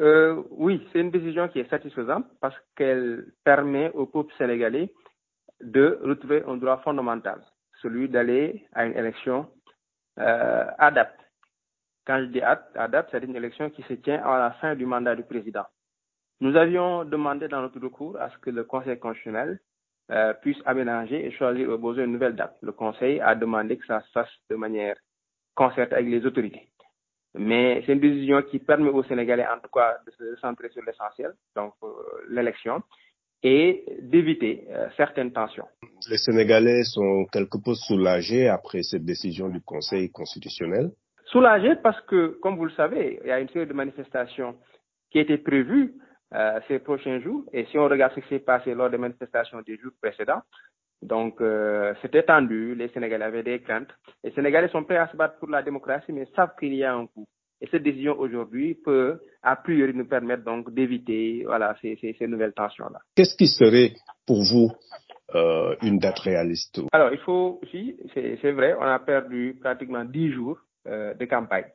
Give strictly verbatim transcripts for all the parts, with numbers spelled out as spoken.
euh, oui, c'est une décision qui est satisfaisante parce qu'elle permet au peuple sénégalais de retrouver un droit fondamental, celui d'aller à une élection euh, à date. Quand je dis à date, c'est une élection qui se tient à la fin du mandat du président. Nous avions demandé dans notre recours à ce que le Conseil constitutionnel euh, puisse aménager et choisir au besoin une nouvelle date. Le Conseil a demandé que ça se fasse de manière concertée avec les autorités. Mais c'est une décision qui permet aux Sénégalais, en tout cas, de se centrer sur l'essentiel, donc euh, l'élection, et d'éviter euh, certaines tensions. Les Sénégalais sont quelque peu soulagés après cette décision du Conseil constitutionnel. Soulagés parce que, comme vous le savez, il y a une série de manifestations qui étaient prévues euh, ces prochains jours. Et si on regarde ce qui s'est passé lors des manifestations des jours précédents, donc euh, c'était tendu, les Sénégalais avaient des craintes. Les Sénégalais sont prêts à se battre pour la démocratie, mais savent qu'il y a un coût. Et cette décision aujourd'hui peut, a priori, nous permettre donc d'éviter voilà, ces, ces, ces nouvelles tensions-là. Qu'est-ce qui serait pour vous euh, une date réaliste? Alors, il faut aussi, c'est, c'est vrai, on a perdu pratiquement dix jours euh, de campagne.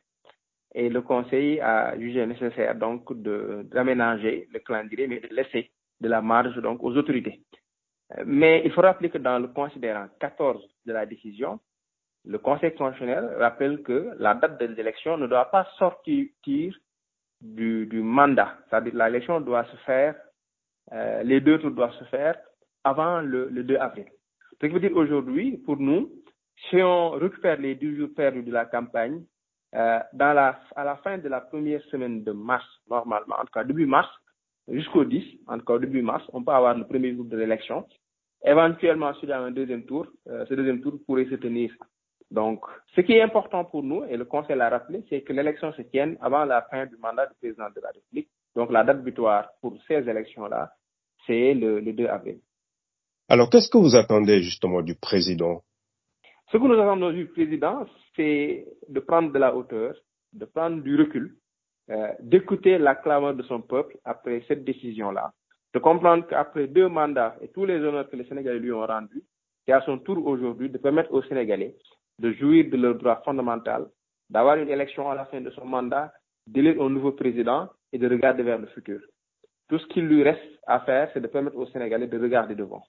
Et le Conseil a jugé nécessaire donc de, d'aménager le calendrier, mais de laisser de la marge donc aux autorités. Mais il faut rappeler que dans le considérant quatorze de la décision, le Conseil constitutionnel rappelle que la date de l'élection ne doit pas sortir du, du mandat. C'est-à-dire que l'élection doit se faire, euh, les deux tours doivent se faire avant le, le deux avril. Ce qui veut dire aujourd'hui, pour nous, si on récupère les dix jours perdus de la campagne, euh, dans la, à la fin de la première semaine de mars, normalement, en tout cas début mars, jusqu'au dix, en tout cas début mars, on peut avoir le premier jour de l'élection. Éventuellement, sur un deuxième tour, euh, ce deuxième tour pourrait se tenir. Donc, ce qui est important pour nous, et le Conseil l'a rappelé, c'est que l'élection se tienne avant la fin du mandat du président de la République. Donc, la date butoir pour ces élections-là, c'est le, le deux avril. Alors, qu'est-ce que vous attendez justement du président? Ce que nous attendons du président, c'est de prendre de la hauteur, de prendre du recul, euh, d'écouter la clameur de son peuple après cette décision-là, de comprendre qu'après deux mandats et tous les honneurs que les Sénégalais lui ont rendus, c'est à son tour aujourd'hui de permettre aux Sénégalais de jouir de leur droit fondamental, d'avoir une élection à la fin de son mandat, d'élire un nouveau président et de regarder vers le futur. Tout ce qu'il lui reste à faire, c'est de permettre aux Sénégalais de regarder devant.